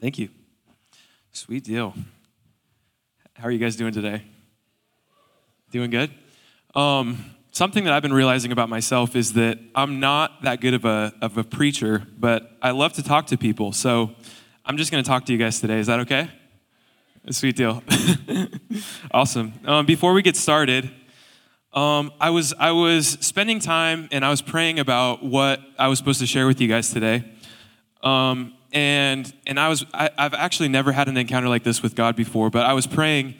Thank you. Sweet deal. How are you guys doing today? Doing good? Something that I've been realizing about myself is that I'm not that good of a preacher, but I love to talk to people. So I'm just going to talk to you guys today. Is that okay? Sweet deal. Awesome. Before we get started, I was spending time and I was praying about what I was supposed to share with you guys today. I've actually never had an encounter like this with God before, but I was praying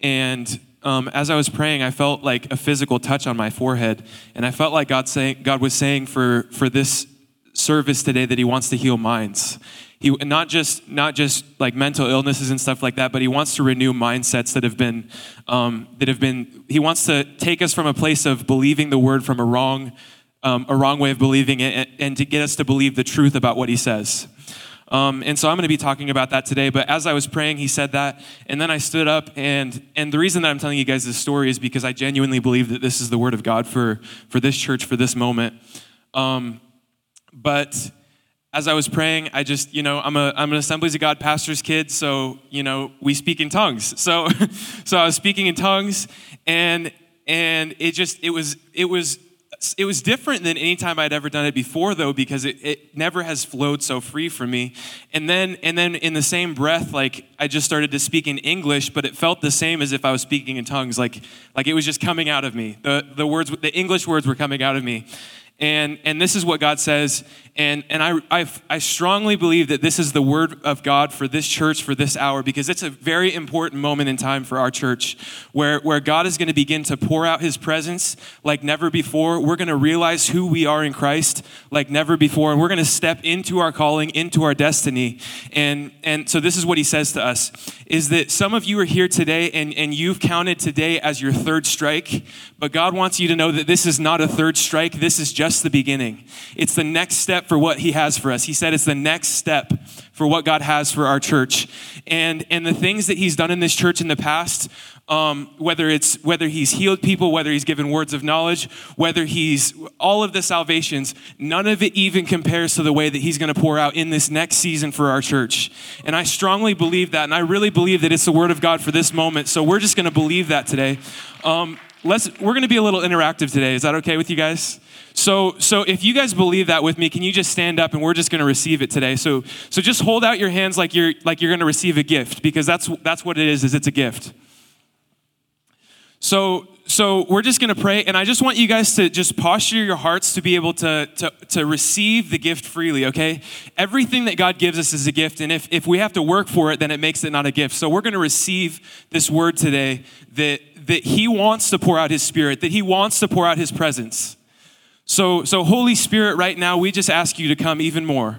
and as I was praying, I felt like a physical touch on my forehead, and I felt like God was saying for this service today that He wants to heal minds. He not just like mental illnesses and stuff like that, but He wants to renew mindsets that have been He wants to take us from a place of believing the word from a wrong way of believing it, and to get us to believe the truth about what He says. And so I'm going to be talking about that today. But as I was praying, He said that. And then I stood up. And the reason that I'm telling you guys this story is because I genuinely believe that this is the word of God for this church, for this moment. But as I was praying, I just, I'm an Assemblies of God pastor's kid. So, we speak in tongues. So I was speaking in tongues. And it was different than any time I'd ever done it before, though, because it never has flowed so free for me. And then in the same breath, like I just started to speak in English, but it felt the same as if I was speaking in tongues, like it was just coming out of me. The English words were coming out of me. And this is what God says. And I strongly believe that this is the word of God for this church, for this hour, because it's a very important moment in time for our church where God is going to begin to pour out His presence like never before. We're going to realize who we are in Christ like never before. And we're going to step into our calling, into our destiny. And so this is what He says to us, is that some of you are here today and you've counted today as your third strike. But God wants you to know that this is not a third strike. This is just the beginning. It's the next step for what He has for us. He said it's the next step for what God has for our church. And the things that He's done in this church in the past, whether He's healed people, whether He's given words of knowledge, whether He's all of the salvations, none of it even compares to the way that He's going to pour out in this next season for our church. And I strongly believe that. And I really believe that it's the word of God for this moment. So we're just going to believe that today. We're going to be a little interactive today. Is that okay with you guys? So if you guys believe that with me, can you just stand up and we're just going to receive it today? So just hold out your hands like you're going to receive a gift, because that's what it is it's a gift. So we're just going to pray, and I just want you guys to just posture your hearts to be able to receive the gift freely, okay? Everything that God gives us is a gift, and if we have to work for it, then it makes it not a gift. So we're going to receive this word today that He wants to pour out His Spirit, that He wants to pour out His presence. So Holy Spirit, right now, we just ask You to come even more.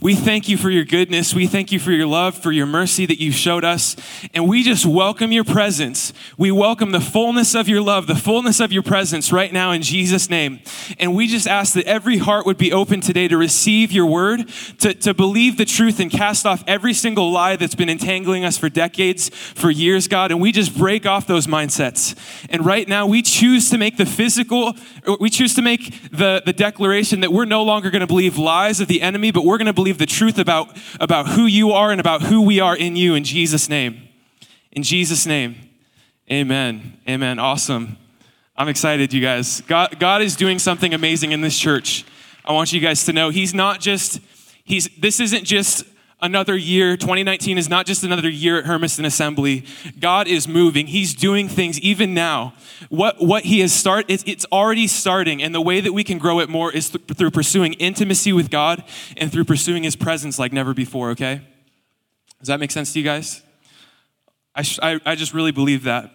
We thank You for Your goodness. We thank You for Your love, for Your mercy that You showed us. And we just welcome Your presence. We welcome the fullness of Your love, the fullness of Your presence right now in Jesus' name. And we just ask that every heart would be open today to receive Your word, to believe the truth and cast off every single lie that's been entangling us for decades, for years, God. And we just break off those mindsets. And right now we choose to make the declaration that we're no longer going to believe lies of the enemy, but we're going to believe the truth about who You are and about who we are in You, in Jesus' name. In Jesus' name, amen. Amen. Awesome. I'm excited, you guys. God is doing something amazing in this church. I want you guys to know this isn't just another year. 2019 is not just another year at Hermiston Assembly. God is moving. He's doing things even now. What He has started, it's already starting. And the way that we can grow it more is through pursuing intimacy with God and through pursuing His presence like never before, okay? Does that make sense to you guys? I just really believe that.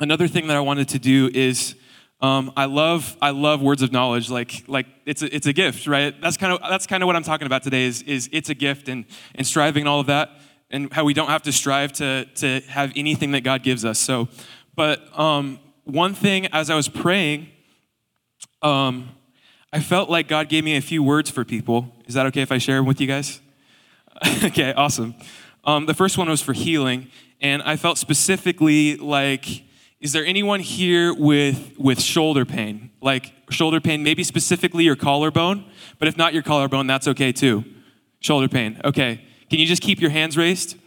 Another thing that I wanted to do is I love words of knowledge. Like it's a gift, right? That's kind of what I'm talking about today is it's a gift and striving and all of that, and how we don't have to strive to have anything that God gives us. So, but one thing as I was praying, I felt like God gave me a few words for people. Is that okay if I share them with you guys? Okay, awesome. The first one was for healing, and I felt specifically like, is there anyone here with shoulder pain? Like shoulder pain, maybe specifically your collarbone, but if not your collarbone, that's okay too. Shoulder pain. Okay. Can you just keep your hands raised?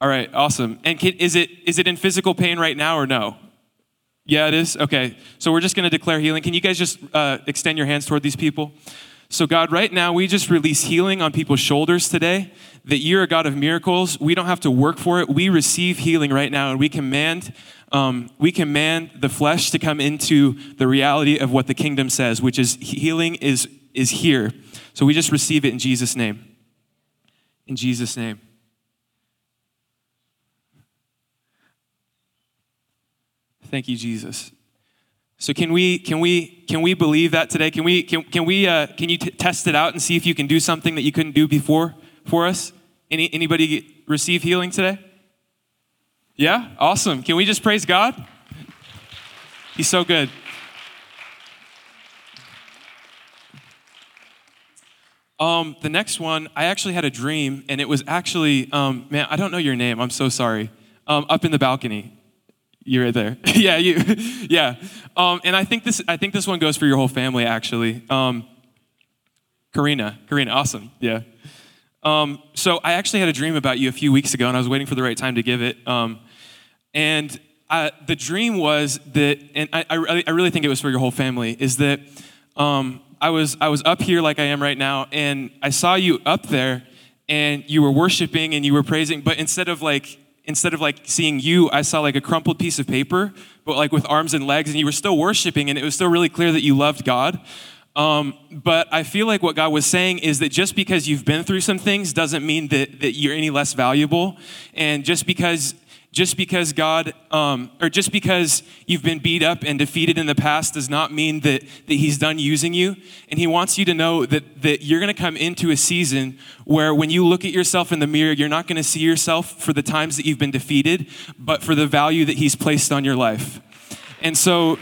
All right. Awesome. And is it in physical pain right now or no? Yeah, it is. Okay. So we're just going to declare healing. Can you guys just extend your hands toward these people? So God, right now, we just release healing on people's shoulders today, that you're a God of miracles. We don't have to work for it. We receive healing right now, and we command the flesh to come into the reality of what the kingdom says, which is healing is here. So we just receive it in Jesus' name. In Jesus' name. Thank you, Jesus. So can we believe that today? Can you test it out and see if you can do something that you couldn't do before for us? Anybody receive healing today? Yeah? Awesome. Can we just praise God? He's so good. The next one, I actually had a dream, and it was actually, man, I don't know your name. I'm so sorry. Up in the balcony. You're there. Yeah, you. Yeah. And I think this one goes for your whole family, actually. Karina, awesome. Yeah. So I actually had a dream about you a few weeks ago, and I was waiting for the right time to give it. The dream was that, and I really think it was for your whole family, is that I was up here like I am right now, and I saw you up there, and you were worshiping and you were praising, but instead of seeing you, I saw like a crumpled piece of paper, but like with arms and legs, and you were still worshiping, and it was still really clear that you loved God. But I feel like what God was saying is that just because you've been through some things doesn't mean that you're any less valuable. And just because you've been beat up and defeated in the past does not mean that he's done using you. And he wants you to know that you're going to come into a season where when you look at yourself in the mirror, you're not going to see yourself for the times that you've been defeated, but for the value that he's placed on your life. And so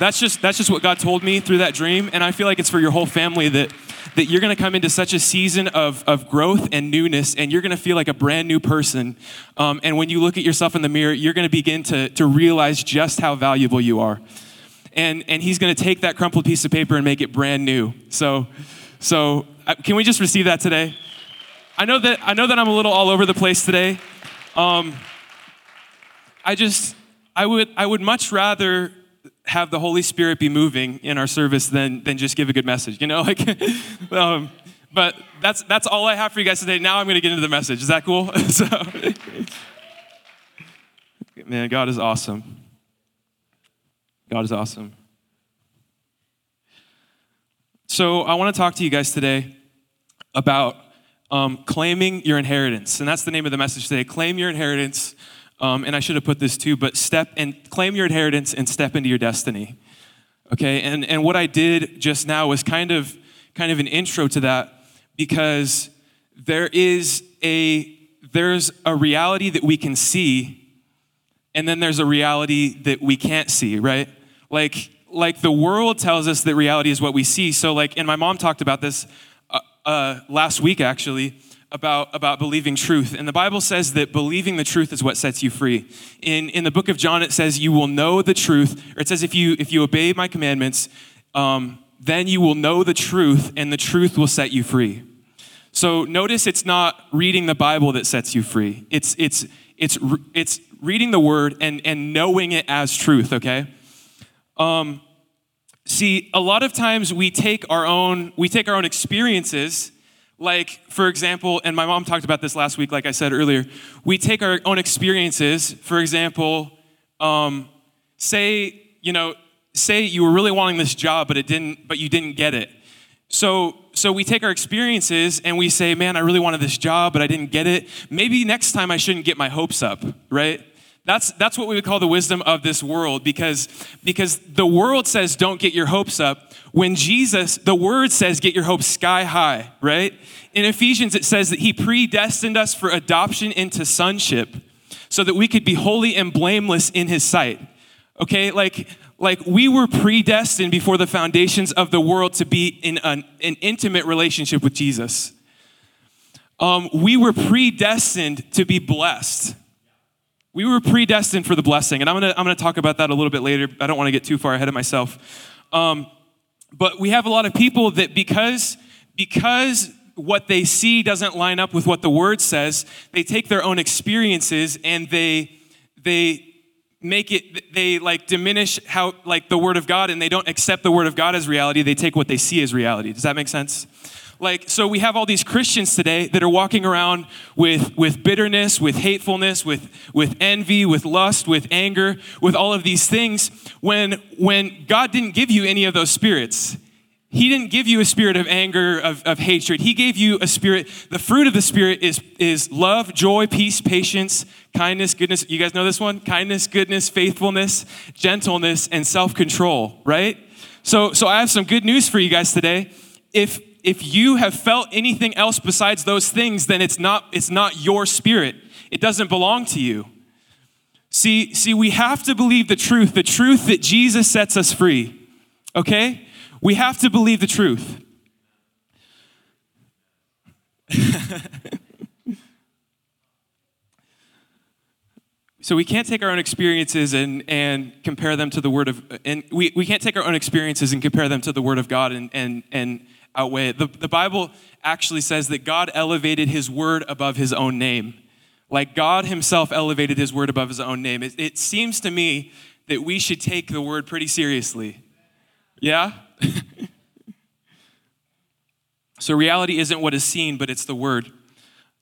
that's just what God told me through that dream. And I feel like it's for your whole family that you're going to come into such a season of growth and newness, and you're going to feel like a brand new person. And when you look at yourself in the mirror, you're going to begin to realize just how valuable you are. And he's going to take that crumpled piece of paper and make it brand new. So can we just receive that today? I know that I'm a little all over the place today. I would much rather have the Holy Spirit be moving in our service than just give a good message, you know? But that's all I have for you guys today. Now I'm going to get into the message. Is that cool? So, man, God is awesome. God is awesome. So I want to talk to you guys today about claiming your inheritance. And that's the name of the message today, Claim Your Inheritance. And I should have put this too, but step and claim your inheritance and step into your destiny. Okay, and what I did just now was kind of an intro to that, because there's a reality that we can see, and then there's a reality that we can't see, right? Like the world tells us that reality is what we see. So like, and my mom talked about this last week actually, about believing truth. And the Bible says that believing the truth is what sets you free. In the book of John, it says you will know the truth, or it says if you obey my commandments, then you will know the truth, and the truth will set you free. So notice it's not reading the Bible that sets you free. It's reading the word and knowing it as truth, okay? See, a lot of times we take our own experiences. Like, for example, and my mom talked about this last week, like I said earlier, we take our own experiences. For example, say you were really wanting this job, but you didn't get it. So we take our experiences and we say, man, I really wanted this job, but I didn't get it. Maybe next time I shouldn't get my hopes up, right? That's what we would call the wisdom of this world, because the world says don't get your hopes up, when Jesus, the word says get your hopes sky high, right? In Ephesians, it says that he predestined us for adoption into sonship so that we could be holy and blameless in his sight, okay? Like we were predestined before the foundations of the world to be in an intimate relationship with Jesus. We were predestined to be blessed. We were predestined for the blessing, and I'm gonna talk about that a little bit later. I don't want to get too far ahead of myself, but we have a lot of people that because what they see doesn't line up with what the word says, they take their own experiences and they make it, they like diminish how, like the word of God, and they don't accept the word of God as reality. They take what they see as reality. Does that make sense? Like, so we have all these Christians today that are walking around with bitterness, with hatefulness, with envy, with lust, with anger, with all of these things, when God didn't give you any of those spirits. He didn't give you a spirit of anger, of hatred. He gave you a spirit. The fruit of the spirit is love, joy, peace, patience, kindness, goodness. You guys know this one? Kindness, goodness, faithfulness, gentleness, and self-control, right? So I have some good news for you guys today. If you have felt anything else besides those things, then it's not your spirit. It doesn't belong to you. See, we have to believe the truth that Jesus sets us free. Okay? We have to believe the truth. So we can't take our own experiences and compare them to the word of, and we can't take our own experiences and compare them to the word of God and outweigh it. The Bible actually says that God elevated his word above his own name. Like God himself elevated his word above his own name. It seems to me that we should take the word pretty seriously. Yeah? So reality isn't what is seen, but it's the word.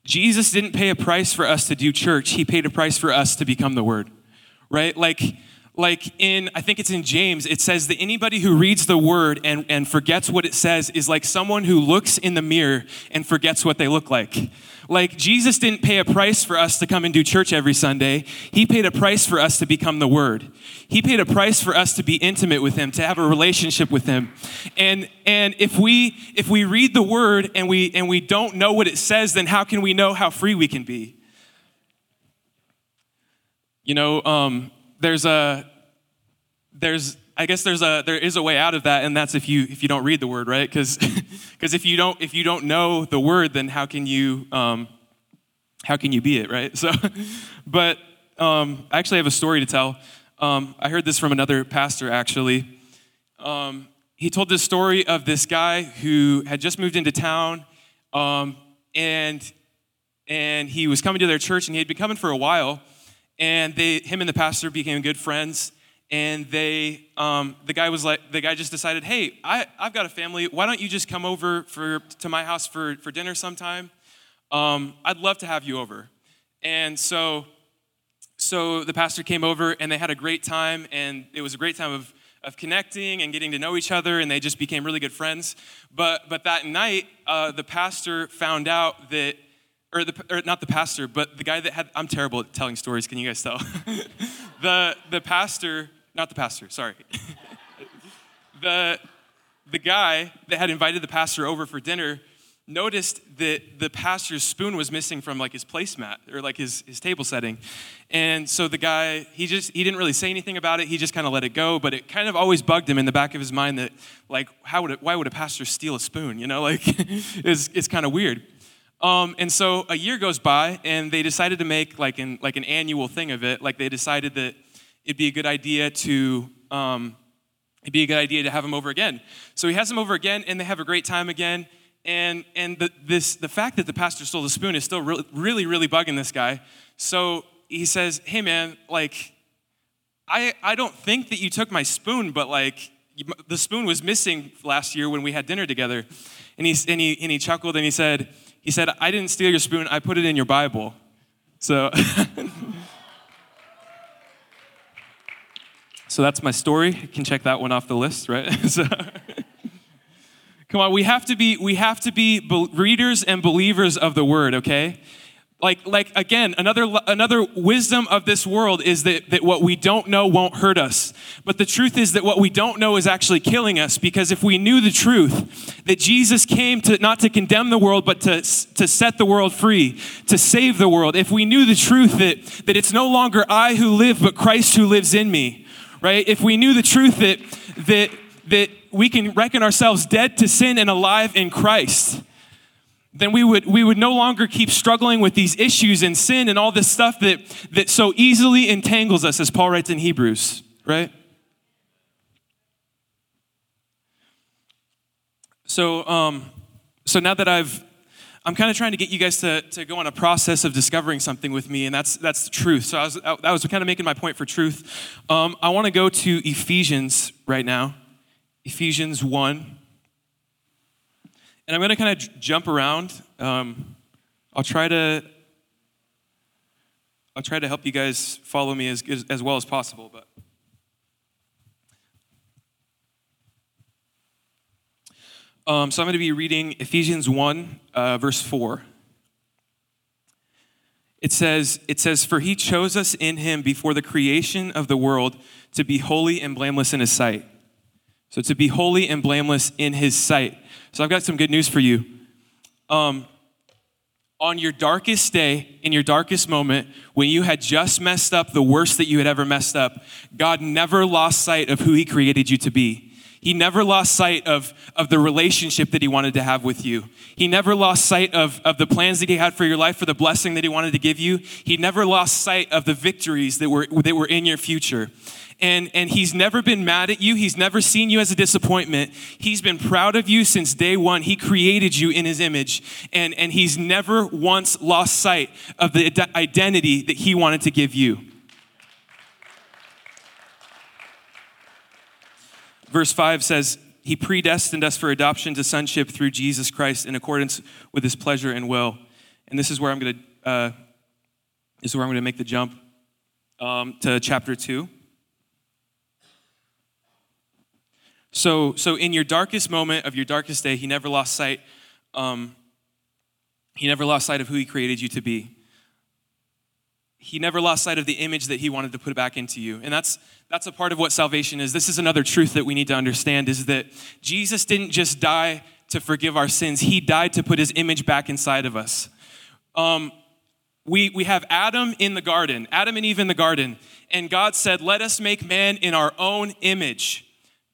Jesus didn't pay a price for us to do church. He paid a price for us to become the word, right? Like in, I think it's in James, it says that anybody who reads the word and forgets what it says is like someone who looks in the mirror and forgets what they look like. Like Jesus didn't pay a price for us to come and do church every Sunday. He paid a price for us to become the word. He paid a price for us to be intimate with him, to have a relationship with him. And if we read the word and we don't know what it says, then how can we know how free we can be? You know, there is a way out of that, and that's if you don't read the word, right? Because if you don't know the word, then how can you be it, right? So, but I actually have a story to tell. I heard this from another pastor actually. He told this story of this guy who had just moved into town, and he was coming to their church, and he had been coming for a while. And him and the pastor became good friends. And the guy just decided, hey, I've got a family. Why don't you just come over to my house for dinner sometime? I'd love to have you over. And so the pastor came over, and they had a great time. And it was a great time of connecting and getting to know each other, and they just became really good friends. But that night, the pastor found out that. I'm terrible at telling stories, can you guys tell? The guy that had invited the pastor over for dinner noticed that the pastor's spoon was missing from like his placemat or like his table setting. And so the guy, he didn't really say anything about it. He just kind of let it go, but it kind of always bugged him in the back of his mind that like, why would a pastor steal a spoon? You know, like it's kind of weird. And so a year goes by, and they decided to make like an annual thing of it. Like they decided that it'd be a good idea to have him over again. So he has him over again, and they have a great time again. And the fact that the pastor stole the spoon is still really really bugging this guy. So he says, "Hey man, like I don't think that you took my spoon, but like." The spoon was missing last year when we had dinner together, and he chuckled and he said, "I didn't steal your spoon. I put it in your Bible." So that's my story. You can check that one off the list, right? So, come on, we have to be readers and believers of the Word. Okay. Like again, another wisdom of this world is that what we don't know won't hurt us. But the truth is that what we don't know is actually killing us, because if we knew the truth, that Jesus came to not to condemn the world, but to set the world free, to save the world. If we knew the truth that it's no longer I who live, but Christ who lives in me, right? If we knew the truth that we can reckon ourselves dead to sin and alive in Christ, then we would no longer keep struggling with these issues and sin and all this stuff that so easily entangles us, as Paul writes in Hebrews, right? So now that I've I'm kind of trying to get you guys to go on a process of discovering something with me, and that's the truth. So I was kind of making my point for truth. I want to go to Ephesians right now, Ephesians 1. And I'm going to kind of jump around. I'll try to help you guys follow me as well as possible, but so I'm going to be reading Ephesians 1, verse 4. It says, "For he chose us in him before the creation of the world to be holy and blameless in his sight." So to be holy and blameless in his sight. So I've got some good news for you. On your darkest day, in your darkest moment, when you had just messed up the worst that you had ever messed up, God never lost sight of who he created you to be. He never lost sight of the relationship that he wanted to have with you. He never lost sight of the plans that he had for your life, for the blessing that he wanted to give you. He never lost sight of the victories that were in your future. And he's never been mad at you. He's never seen you as a disappointment. He's been proud of you since day one. He created you in his image. And he's never once lost sight of the identity that he wanted to give you. Verse 5 says, "He predestined us for adoption to sonship through Jesus Christ in accordance with his pleasure and will." And this is where I'm going to make the jump to chapter 2. So in your darkest moment of your darkest day, he never lost sight of who he created you to be. He never lost sight of the image that he wanted to put back into you. And that's a part of what salvation is. This is another truth that we need to understand, is that Jesus didn't just die to forgive our sins. He died to put his image back inside of us. We have Adam in the garden, Adam and Eve in the garden. And God said, "Let us make man in our own image."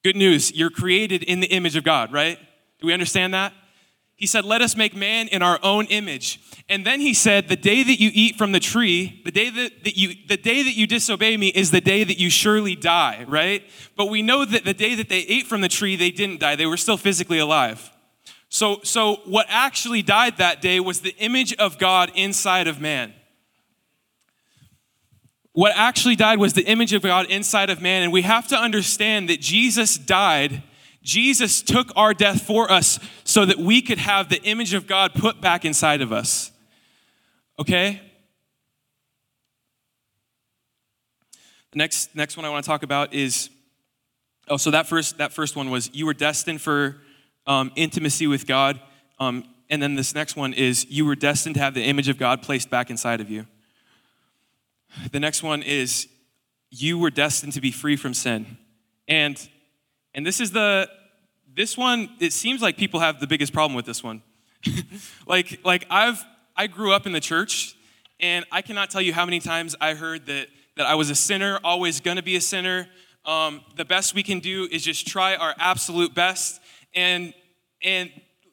Good news, you're created in the image of God, right? Do we understand that? He said, "Let us make man in our own image." And then he said, "The day that you eat from the tree, the day that you disobey me is the day that you surely die," right? But we know that the day that they ate from the tree, they didn't die. They were still physically alive. So what actually died that day was the image of God inside of man. What actually died was the image of God inside of man. And we have to understand that Jesus died. Jesus took our death for us so that we could have the image of God put back inside of us. Okay? The next one I want to talk about is, so that first one was, you were destined for intimacy with God. And then this next one is, you were destined to have the image of God placed back inside of you. The next one is, you were destined to be free from sin. And this one, it seems like people have the biggest problem with this one. Like I grew up in the church, and I cannot tell you how many times I heard that I was a sinner, always gonna be a sinner. The best we can do is just try our absolute best. And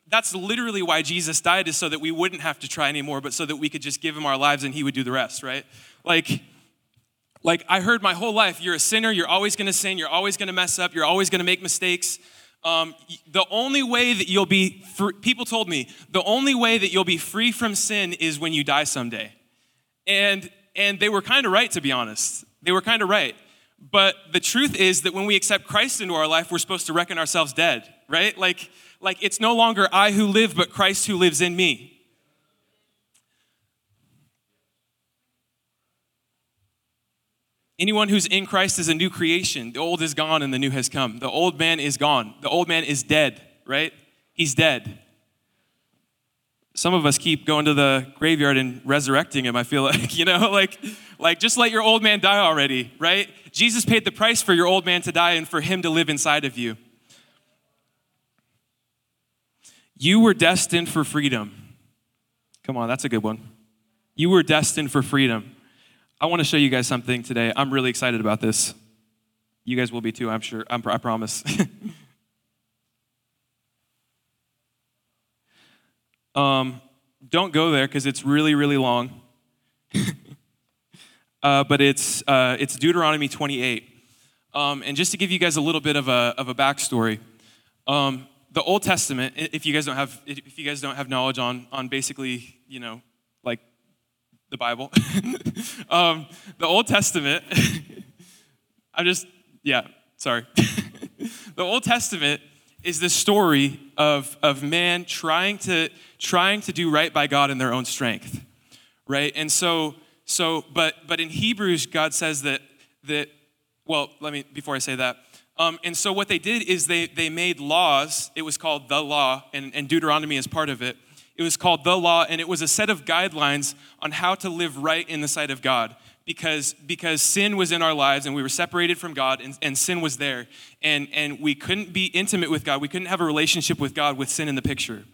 that's literally why Jesus died, is so that we wouldn't have to try anymore, but so that we could just give him our lives and he would do the rest, right? Like I heard my whole life, you're a sinner, you're always gonna sin, you're always gonna mess up, you're always gonna make mistakes. The only way that you'll be free, people told me, the only way that you'll be free from sin is when you die someday. And they were kind of right, to be honest. They were kind of right. But the truth is that when we accept Christ into our life, we're supposed to reckon ourselves dead, right? Like it's no longer I who live, but Christ who lives in me. Anyone who's in Christ is a new creation. The old is gone and the new has come. The old man is gone. The old man is dead, right? He's dead. Some of us keep going to the graveyard and resurrecting him, I feel like, like just let your old man die already, right? Jesus paid the price for your old man to die and for him to live inside of you. You were destined for freedom. Come on, that's a good one. You were destined for freedom. I want to show you guys something today. I'm really excited about this. You guys will be too, I'm sure. I promise. Don't go there because it's really, really long. But it's Deuteronomy 28. And just to give you guys a little bit of a backstory, the Old Testament, if you guys don't have knowledge on basically, you know, like the Bible, the Old Testament, the Old Testament is the story of man trying to do right by God in their own strength, right? And but in Hebrews, God says and so what they did is they made laws. It was called the law, and Deuteronomy is part of it. It was called the law, and it was a set of guidelines on how to live right in the sight of God because sin was in our lives, and we were separated from God, and sin was there. And we couldn't be intimate with God. We couldn't have a relationship with God with sin in the picture.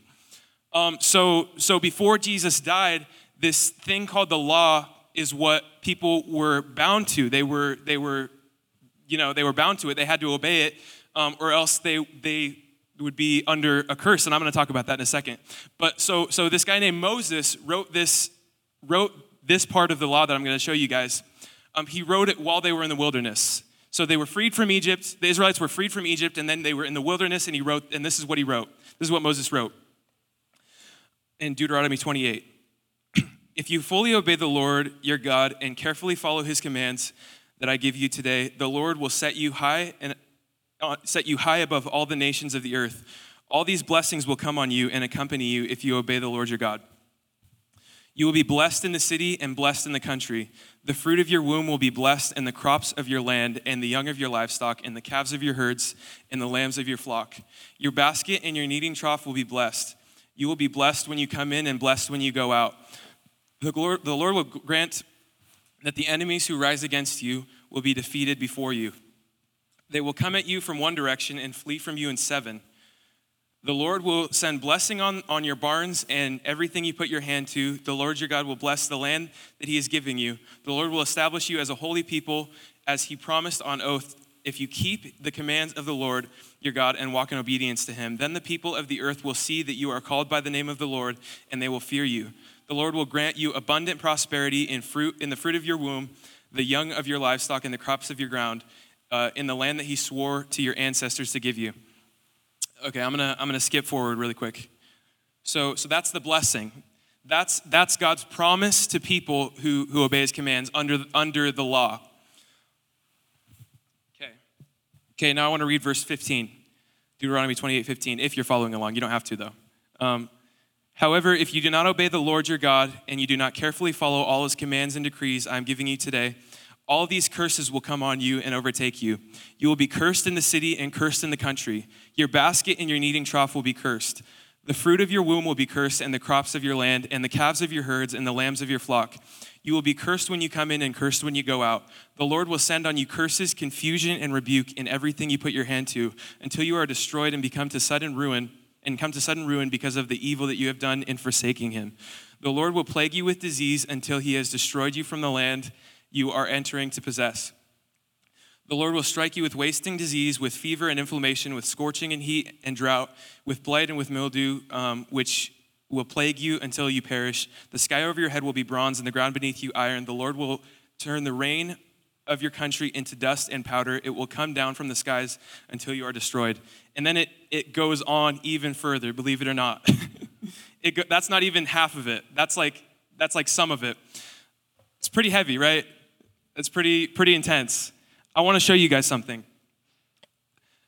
So before Jesus died, this thing called the law is what people were bound to. They were bound to it. They had to obey it, or else they would be under a curse. And I'm going to talk about that in a second. But so this guy named Moses wrote this part of the law that I'm going to show you guys. He wrote it while they were in the wilderness. So they were freed from Egypt. The Israelites were freed from Egypt, and then they were in the wilderness. And he wrote, and this is what he wrote. This is what Moses wrote in Deuteronomy 28. If you fully obey the Lord your God and carefully follow his commands that I give you today, the Lord will set you high above all the nations of the earth. All these blessings will come on you and accompany you if you obey the Lord your God. You will be blessed in the city and blessed in the country. The fruit of your womb will be blessed, and the crops of your land, and the young of your livestock, and the calves of your herds, and the lambs of your flock. Your basket and your kneading trough will be blessed. You will be blessed when you come in and blessed when you go out. The Lord will grant that the enemies who rise against you will be defeated before you. They will come at you from one direction and flee from you in seven. The Lord will send blessing on your barns and everything you put your hand to. The Lord your God will bless the land that he is giving you. The Lord will establish you as a holy people, as he promised on oath, if you keep the commands of the Lord your God and walk in obedience to him. Then the people of the earth will see that you are called by the name of the Lord, and they will fear you. The Lord will grant you abundant prosperity in the fruit of your womb, the young of your livestock, and the crops of your ground, in the land that he swore to your ancestors to give you. Okay, I'm gonna skip forward really quick. So that's the blessing. That's God's promise to people who obey his commands under the law. Okay. Now I want to read verse 15, Deuteronomy 28:15. If you're following along, you don't have to though. However, if you do not obey the Lord your God, and you do not carefully follow all his commands and decrees I am giving you today, all these curses will come on you and overtake you. You will be cursed in the city and cursed in the country. Your basket and your kneading trough will be cursed. The fruit of your womb will be cursed, and the crops of your land, and the calves of your herds, and the lambs of your flock. You will be cursed when you come in and cursed when you go out. The Lord will send on you curses, confusion, and rebuke in everything you put your hand to, until you are destroyed and come to sudden ruin because of the evil that you have done in forsaking him. The Lord will plague you with disease until he has destroyed you from the land you are entering to possess. The Lord will strike you with wasting disease, with fever and inflammation, with scorching and heat and drought, with blight and with mildew, which will plague you until you perish. The sky over your head will be bronze, and the ground beneath you iron. The Lord will turn the rain of your country into dust and powder. It will come down from the skies until you are destroyed. And then it goes on even further, believe it or not. That's not even half of it. That's like some of it. It's pretty heavy, right? It's pretty intense. I want to show you guys something.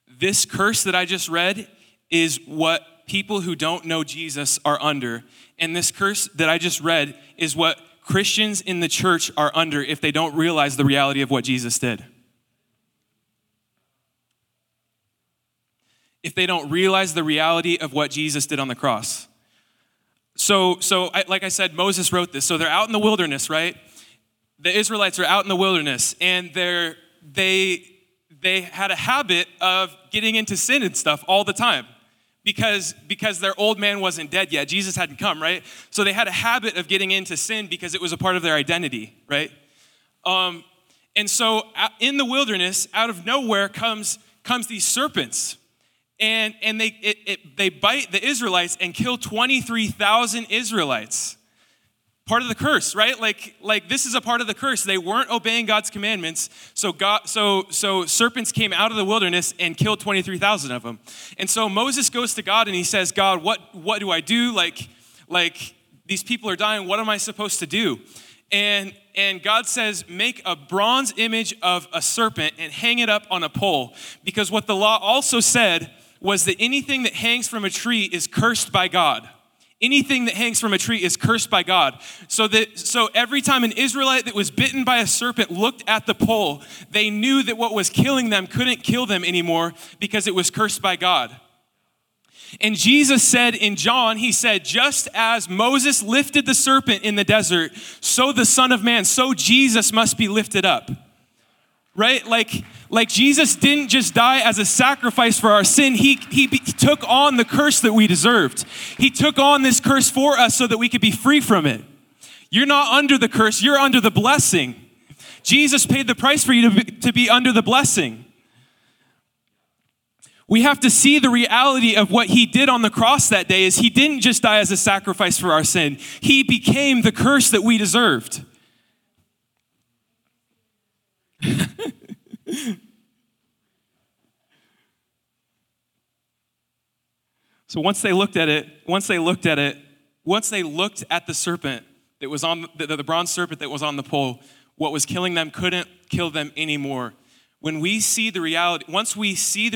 This curse that I just read is what people who don't know Jesus are under. And this curse that I just read is what Christians in the church are under if they don't realize the reality of what Jesus did. If they don't realize the reality of what Jesus did on the cross. So, like I said, Moses wrote this. So they're out in the wilderness, right? The Israelites are out in the wilderness, and they had a habit of getting into sin and stuff all the time. Because their old man wasn't dead yet. Jesus hadn't come, right? So they had a habit of getting into sin because it was a part of their identity, right? And so in the wilderness, out of nowhere comes these serpents. And they bite the Israelites and kill 23,000 Israelites. part of the curse, right? Like this is a part of the curse. They weren't obeying God's commandments, so serpents came out of the wilderness and killed 23,000 of them. And so Moses goes to God and he says, God, what do I do? Like these people are dying. What am I supposed to do? And God says, make a bronze image of a serpent and hang it up on a pole, because what the law also said was that anything that hangs from a tree is cursed by God. Anything that hangs from a tree is cursed by God. So every time an Israelite that was bitten by a serpent looked at the pole, they knew that what was killing them couldn't kill them anymore because it was cursed by God. And Jesus said in John, he said, just as Moses lifted the serpent in the desert, so the Son of Man, so Jesus must be lifted up. Right? Like Jesus didn't just die as a sacrifice for our sin. He took on the curse that we deserved. He took on this curse for us so that we could be free from it. You're not under the curse. You're under the blessing. Jesus paid the price for you to be under the blessing. We have to see the reality of what he did on the cross that day is he didn't just die as a sacrifice for our sin. He became the curse that we deserved. So once they looked at the serpent that was on the bronze serpent that was on the pole, what was killing them couldn't kill them anymore. Once we see the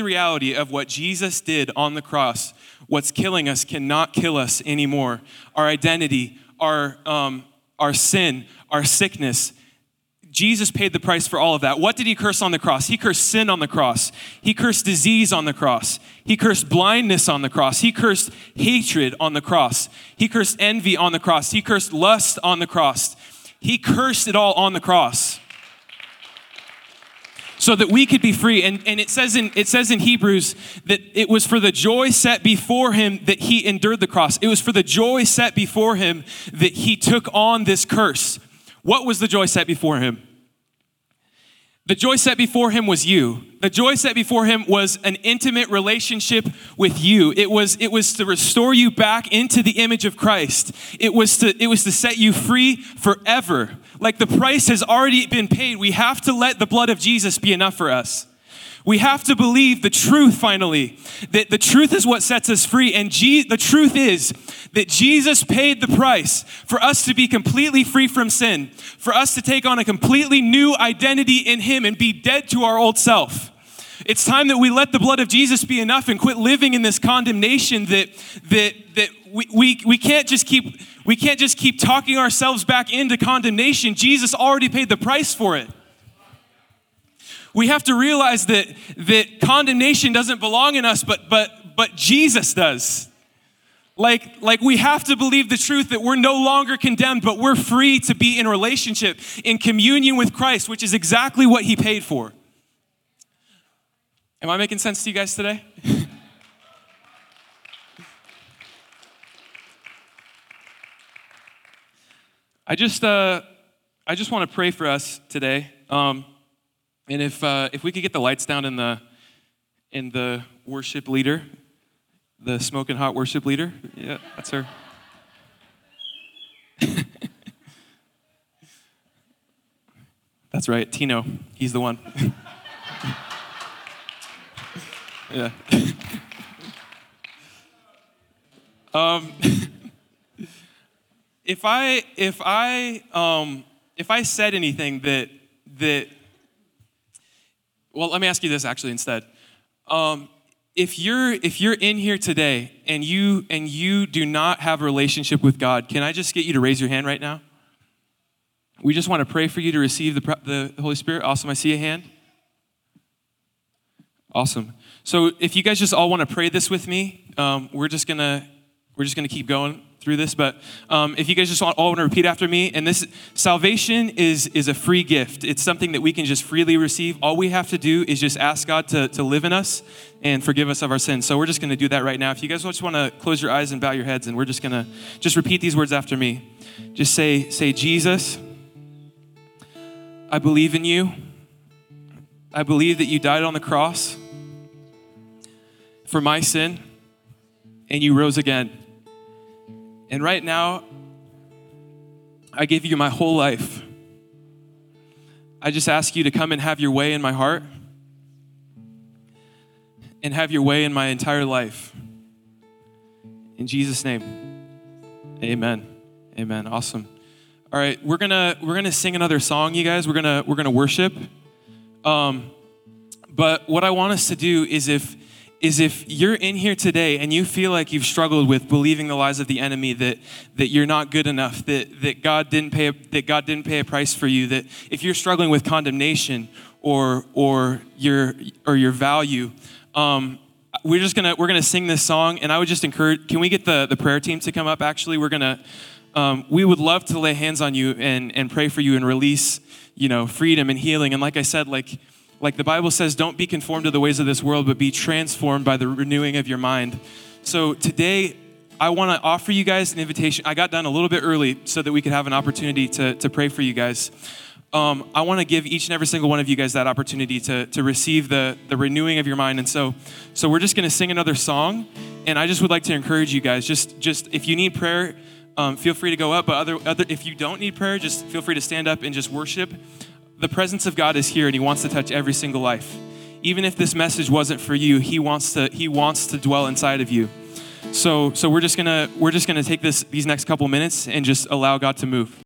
reality of what Jesus did on the cross, what's killing us cannot kill us anymore. Our identity, our sin, our sickness. Jesus paid the price for all of that. What did he curse on the cross? He cursed sin on the cross. He cursed disease on the cross. He cursed blindness on the cross. He cursed hatred on the cross. He cursed envy on the cross. He cursed lust on the cross. He cursed it all on the cross so that we could be free. And it says in Hebrews that it was for the joy set before him that he endured the cross. It was for the joy set before him that he took on this curse. What was the joy set before him? The joy set before him was you. The joy set before him was an intimate relationship with you. It was to restore you back into the image of Christ. It was to set you free forever. Like the price has already been paid. We have to let the blood of Jesus be enough for us. We have to believe the truth finally, that the truth is what sets us free. And the truth is that Jesus paid the price for us to be completely free from sin, for us to take on a completely new identity in him and be dead to our old self. It's time that we let the blood of Jesus be enough and quit living in this condemnation that we can't just keep talking ourselves back into condemnation. Jesus already paid the price for it. We have to realize that condemnation doesn't belong in us, but Jesus does. Like we have to believe the truth that we're no longer condemned, but we're free to be in relationship, in communion with Christ, which is exactly what he paid for. Am I making sense to you guys today? I just want to pray for us today. And if we could get the lights down in the worship leader, the smoking hot worship leader. Yeah, that's her. That's right, Tino. He's the one. Yeah. If I said anything that. Well, let me ask you this actually instead. If you're in here today and you do not have a relationship with God, can I just get you to raise your hand right now? We just want to pray for you to receive the Holy Spirit. Awesome, I see a hand. Awesome. So if you guys just all want to pray this with me, we're just gonna keep going through this. But if you guys just all want to repeat after me, and this salvation is a free gift. It's something that we can just freely receive. All we have to do is just ask God to live in us and forgive us of our sins. So we're just going to do that right now. If you guys just want to close your eyes and bow your heads, and we're just going to just repeat these words after me. Just say, Jesus, I believe in you. I believe that you died on the cross for my sin and you rose again. And right now, I gave you my whole life. I just ask you to come and have your way in my heart and have your way in my entire life. In Jesus' name, amen. Amen. Awesome. All right, we're gonna sing another song, you guys. We're gonna worship. But what I want us to do is if you're in here today and you feel like you've struggled with believing the lies of the enemy, that you're not good enough, that God didn't pay a price for you, that if you're struggling with condemnation or your value, we're gonna sing this song, and I would just encourage. Can we get the prayer team to come up? Actually, we would love to lay hands on you and pray for you and release, freedom and healing. And like I said, like the Bible says, don't be conformed to the ways of this world, but be transformed by the renewing of your mind. So today, I want to offer you guys an invitation. I got done a little bit early so that we could have an opportunity to pray for you guys. I want to give each and every single one of you guys that opportunity to receive the renewing of your mind. And so we're just going to sing another song. And I just would like to encourage you guys, just if you need prayer, feel free to go up. But if you don't need prayer, just feel free to stand up and just worship. The presence of God is here, and he wants to touch every single life. Even if this message wasn't for you, he wants to dwell inside of you. So we're just gonna take these next couple minutes and just allow God to move.